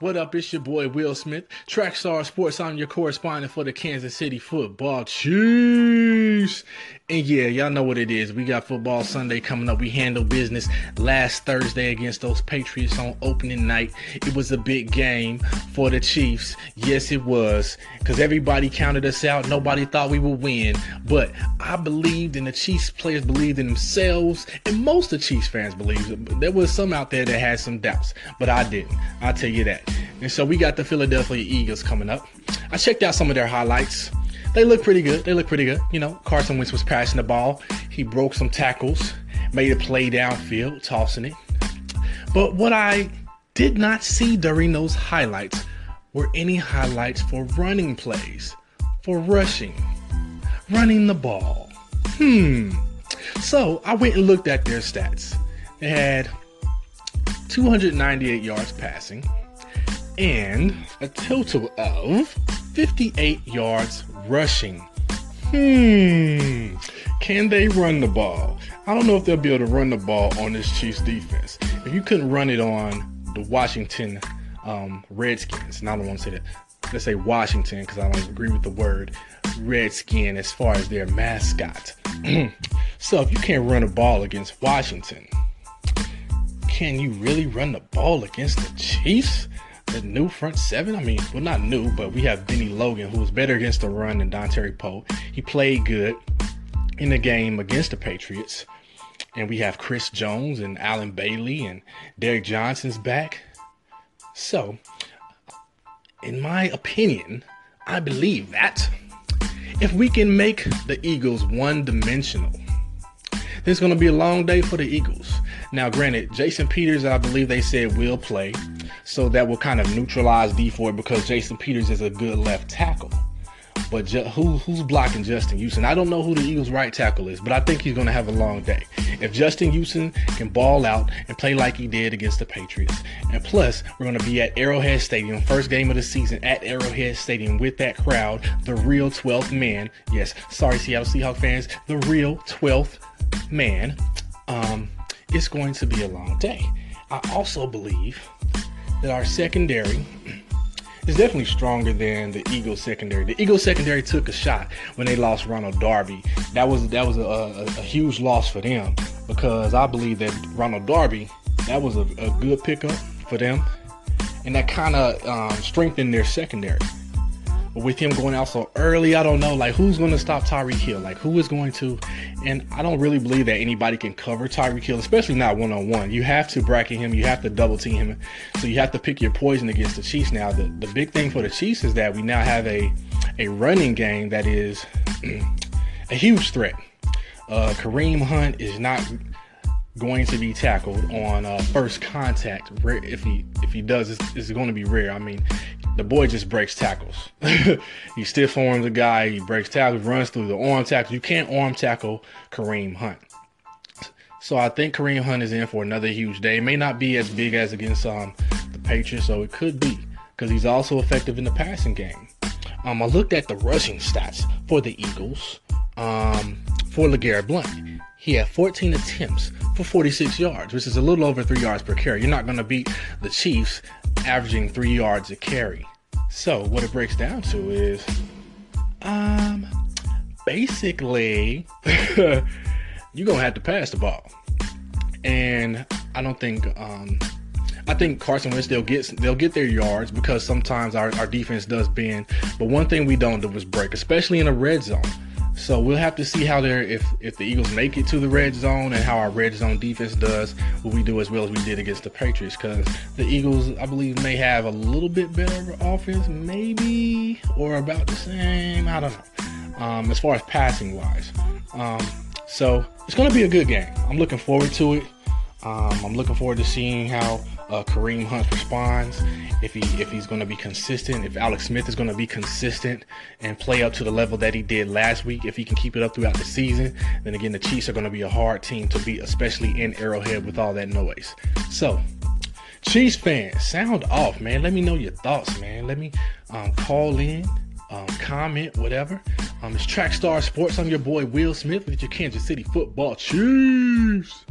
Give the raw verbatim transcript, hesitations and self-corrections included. What up, it's your boy Will Smith, Trackstar Sports. I'm your correspondent for the Kansas City Football Chiefs. And yeah, y'all know what it is. We got football Sunday coming up. We handle business last Thursday against those Patriots on opening night. It was a big game for the Chiefs. Yes, it was. Because everybody counted us out. Nobody thought we would win. But I believed, and the Chiefs players believed in themselves. And most of the Chiefs fans believed. There was some out there that had some doubts. But I didn't. I'll tell you that. And so we got the Philadelphia Eagles coming up. I checked out some of their highlights. They look pretty good. They look pretty good. You know, Carson Wentz was passing the ball. He broke some tackles, made a play downfield, tossing it. But what I did not see during those highlights were any highlights for running plays, for rushing, running the ball. Hmm. So I went and looked at their stats. They had two hundred ninety-eight yards passing and a total of fifty-eight yards rushing. Hmm. Can they run the ball? I don't know if they'll be able to run the ball on this Chiefs defense. If you couldn't run it on the Washington um, Redskins, and I don't want to say that. Let's say Washington, because I don't agree with the word Redskin as far as their mascot. So if you can't run a ball against Washington, can you really run the ball against the Chiefs? The new front seven? I mean, well, not new, but we have Denny Logan, who was better against the run than Dontari Poe. He played good in the game against the Patriots. And we have Chris Jones and Allen Bailey, and Derek Johnson's back. So, in my opinion, I believe that if we can make the Eagles one-dimensional, it's going to be a long day for the Eagles. Now, granted, Jason Peters, I believe they said, will play. So that will kind of neutralize D Ford, because Jason Peters is a good left tackle. But ju- who who's blocking Justin Houston? I don't know who the Eagles' right tackle is, but I think he's going to have a long day. If Justin Houston can ball out and play like he did against the Patriots. And plus, we're going to be at Arrowhead Stadium, first game of the season at Arrowhead Stadium with that crowd, the real twelfth man. Yes, sorry, Seattle Seahawks fans, the real twelfth man. Um, it's going to be a long day. I also believe that our secondary is definitely stronger than the Eagles secondary. The Eagles secondary took a shot when they lost Ronald Darby. That was that was a, a, a huge loss for them, because I believe that Ronald Darby, that was a, a good pickup for them, and that kind of um, strengthened their secondary. But with him going out so early, I don't know, like, who's going to stop Tyreek Hill? Like, who is going to? And I don't really believe that anybody can cover Tyreek Hill, especially not one-on-one. You have to bracket him. You have to double-team him. So you have to pick your poison against the Chiefs now. The, the big thing for the Chiefs is that we now have a, a running game that is a huge threat. Uh, Kareem Hunt is not going to be tackled on uh, first contact. If he if he does, it's, it's going to be rare. I mean, the boy just breaks tackles. He stiff arms a guy. He breaks tackles, runs through the arm tackle. You can't arm tackle Kareem Hunt. So I think Kareem Hunt is in for another huge day. It may not be as big as against um, the Patriots, so it could be, because he's also effective in the passing game. Um, I looked at the rushing stats for the Eagles. Um, for LeGarrette Blount, he had fourteen attempts for forty-six yards, which is a little over three yards per carry. You're not going to beat the Chiefs averaging three yards a carry. So what it breaks down to is, um, basically, you're going to have to pass the ball. And I don't think, um, I think Carson Wentz, they'll get, they'll get their yards, because sometimes our, our defense does bend. But one thing we don't do is break, especially in a red zone. So we'll have to see how they're, if, if the Eagles make it to the red zone, and how our red zone defense does, will we do as well as we did against the Patriots? Because the Eagles, I believe, may have a little bit better offense, maybe, or about the same. I don't know. Um, as far as passing wise. Um, so it's going to be a good game. I'm looking forward to it. Um, I'm looking forward to seeing how uh, Kareem Hunt responds, if he if he's going to be consistent, if Alex Smith is going to be consistent and play up to the level that he did last week. If he can keep it up throughout the season, then again, the Chiefs are going to be a hard team to beat, especially in Arrowhead with all that noise. So, Chiefs fans, sound off, man. Let me know your thoughts, man. Let me um, call in, um, comment, whatever. Um, it's Trackstar Sports. I'm your boy Will Smith with your Kansas City Football Chiefs.